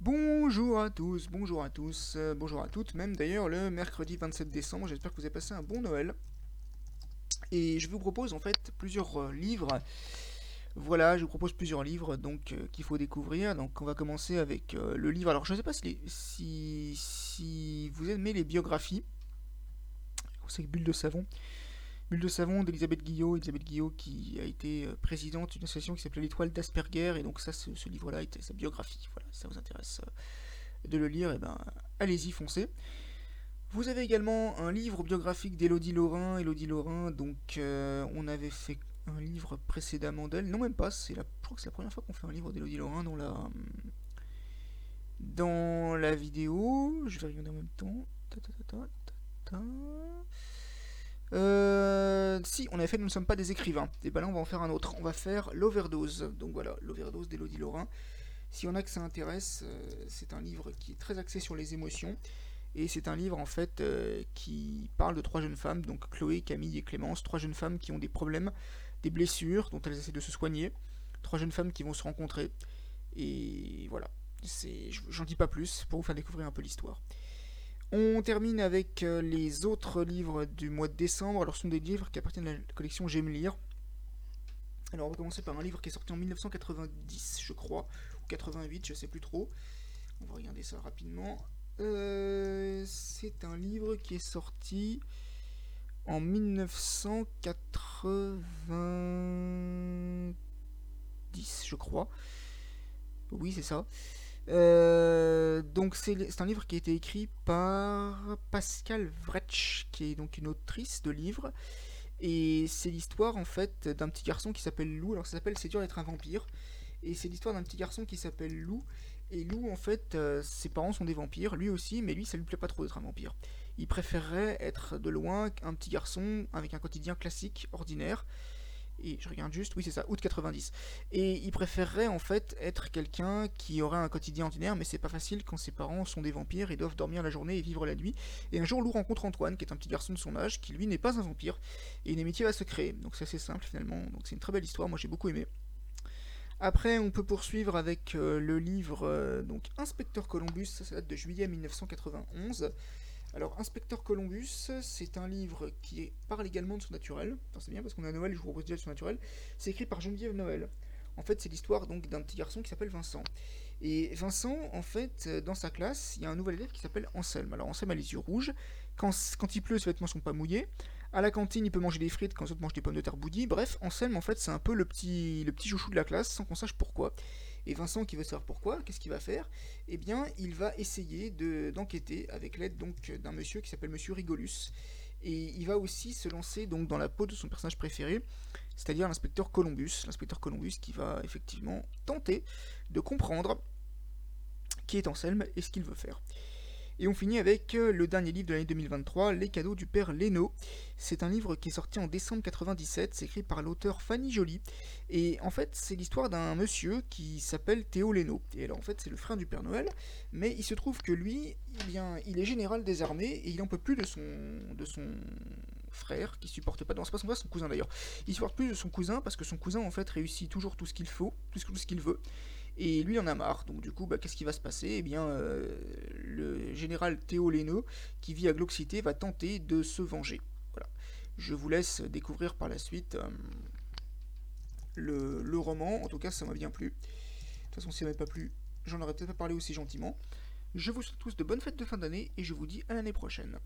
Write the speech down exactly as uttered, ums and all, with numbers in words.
Bonjour à tous, bonjour à tous, euh, bonjour à toutes, même d'ailleurs le mercredi vingt-sept décembre, j'espère que vous avez passé un bon Noël. Et je vous propose en fait plusieurs euh, livres, voilà, je vous propose plusieurs livres donc euh, qu'il faut découvrir. Donc on va commencer avec euh, le livre, alors je ne sais pas si, les, si, si vous aimez les biographies, c'est Bulle de savon, Bulle de savon d'Elisabeth Guillot, Elisabeth Guillot qui a été présidente d'une association qui s'appelait L'Étoile d'Asperger, et donc ça, ce, ce livre-là était sa biographie, voilà, si ça vous intéresse de le lire, et ben allez-y, foncez. Vous avez également un livre biographique d'Élodie Laurin, Élodie Laurin, donc euh, on avait fait un livre précédemment d'elle, non même pas, c'est la, je crois que c'est la première fois qu'on fait un livre d'Élodie Laurin dans la, dans la vidéo, je vais regarder en même temps, ta ta ta ta ta. Euh, si, on avait fait « Nous ne sommes pas des écrivains ». Et ben là, on va en faire un autre. On va faire « L'overdose ». Donc voilà, « L'overdose » d'Élodie Laurin. S'il y en a que ça intéresse, euh, c'est un livre qui est très axé sur les émotions. Et c'est un livre, en fait, euh, qui parle de trois jeunes femmes, donc Chloé, Camille et Clémence. Trois jeunes femmes qui ont des problèmes, des blessures dont elles essaient de se soigner. Trois jeunes femmes qui vont se rencontrer. Et voilà, c'est, j'en dis pas plus pour vous faire découvrir un peu l'histoire. On termine avec les autres livres du mois de décembre. Alors, ce sont des livres qui appartiennent à la collection J'aime lire. Alors, on va commencer par un livre qui est sorti en dix-neuf cent quatre-vingt-dix, je crois, ou quatre-vingt-huit, je sais plus trop. On va regarder ça rapidement. Euh, c'est un livre qui est sorti en dix-neuf cent quatre-vingt-dix, je crois. Oui, c'est ça. Euh, donc c'est, c'est un livre qui a été écrit par Pascale Wrecz, qui est donc une autrice de livres, et c'est l'histoire en fait d'un petit garçon qui s'appelle Lou. Alors ça s'appelle C'est dur d'être un vampire, et c'est l'histoire d'un petit garçon qui s'appelle Lou, et Lou en fait euh, ses parents sont des vampires, lui aussi, mais lui ça lui plaît pas trop d'être un vampire, il préférerait être de loin un petit garçon avec un quotidien classique, ordinaire. Et je regarde juste, oui c'est ça, août quatre-vingt-dix. Et il préférerait en fait être quelqu'un qui aurait un quotidien ordinaire, mais c'est pas facile quand ses parents sont des vampires et doivent dormir la journée et vivre la nuit. Et un jour Lou rencontre Antoine, qui est un petit garçon de son âge, qui lui n'est pas un vampire, et une amitié va se créer. Donc c'est assez simple finalement, donc c'est une très belle histoire, moi j'ai beaucoup aimé. Après on peut poursuivre avec euh, le livre euh, donc Inspecteur Columbus, ça date de juillet dix-neuf cent quatre-vingt-onze. Alors, Inspecteur Columbus, c'est un livre qui parle également de surnaturel. Enfin, c'est bien parce qu'on est à Noël, je vous propose déjà le surnaturel. C'est écrit par Geneviève Noël. En fait, c'est l'histoire donc d'un petit garçon qui s'appelle Vincent. Et Vincent, en fait, dans sa classe, il y a un nouvel élève qui s'appelle Anselme. Alors, Anselme a les yeux rouges. Quand, quand il pleut, ses vêtements ne sont pas mouillés. À la cantine, il peut manger des frites quand les autres mangent des pommes de terre bouillies. Bref, Anselme, en fait, c'est un peu le petit, le petit chouchou de la classe sans qu'on sache pourquoi. Et Vincent qui veut savoir pourquoi, qu'est-ce qu'il va faire? Eh bien, il va essayer de, d'enquêter avec l'aide donc d'un monsieur qui s'appelle Monsieur Rigolus. Et il va aussi se lancer donc dans la peau de son personnage préféré, c'est-à-dire l'inspecteur Columbus. L'inspecteur Columbus qui va effectivement tenter de comprendre qui est Anselme et ce qu'il veut faire. Et on finit avec le dernier livre de l'année deux mille vingt-trois, Les cadeaux du Père Lëno. C'est un livre qui est sorti en décembre quatre-vingt-dix-sept, c'est écrit par l'auteur Fanny Joly. Et en fait, c'est l'histoire d'un monsieur qui s'appelle Théo Lëno. Et alors en fait, c'est le frère du Père Noël, mais il se trouve que lui, eh bien, il est général des armées et il n'en peut plus de son... de son... frère qui supporte pas, non c'est pas son frère, son cousin d'ailleurs, il supporte plus de son cousin parce que son cousin en fait réussit toujours tout ce qu'il faut, tout ce qu'il veut, et lui il en a marre, donc du coup bah, qu'est-ce qui va se passer? Eh bien euh, le général Théo Lëno qui vit à Gloxité va tenter de se venger. Voilà, je vous laisse découvrir par la suite euh, le, le roman, en tout cas ça m'a bien plu, de toute façon si ça m'avait pas plu, j'en aurais peut-être pas parlé aussi gentiment. Je vous souhaite tous de bonnes fêtes de fin d'année et je vous dis à l'année prochaine.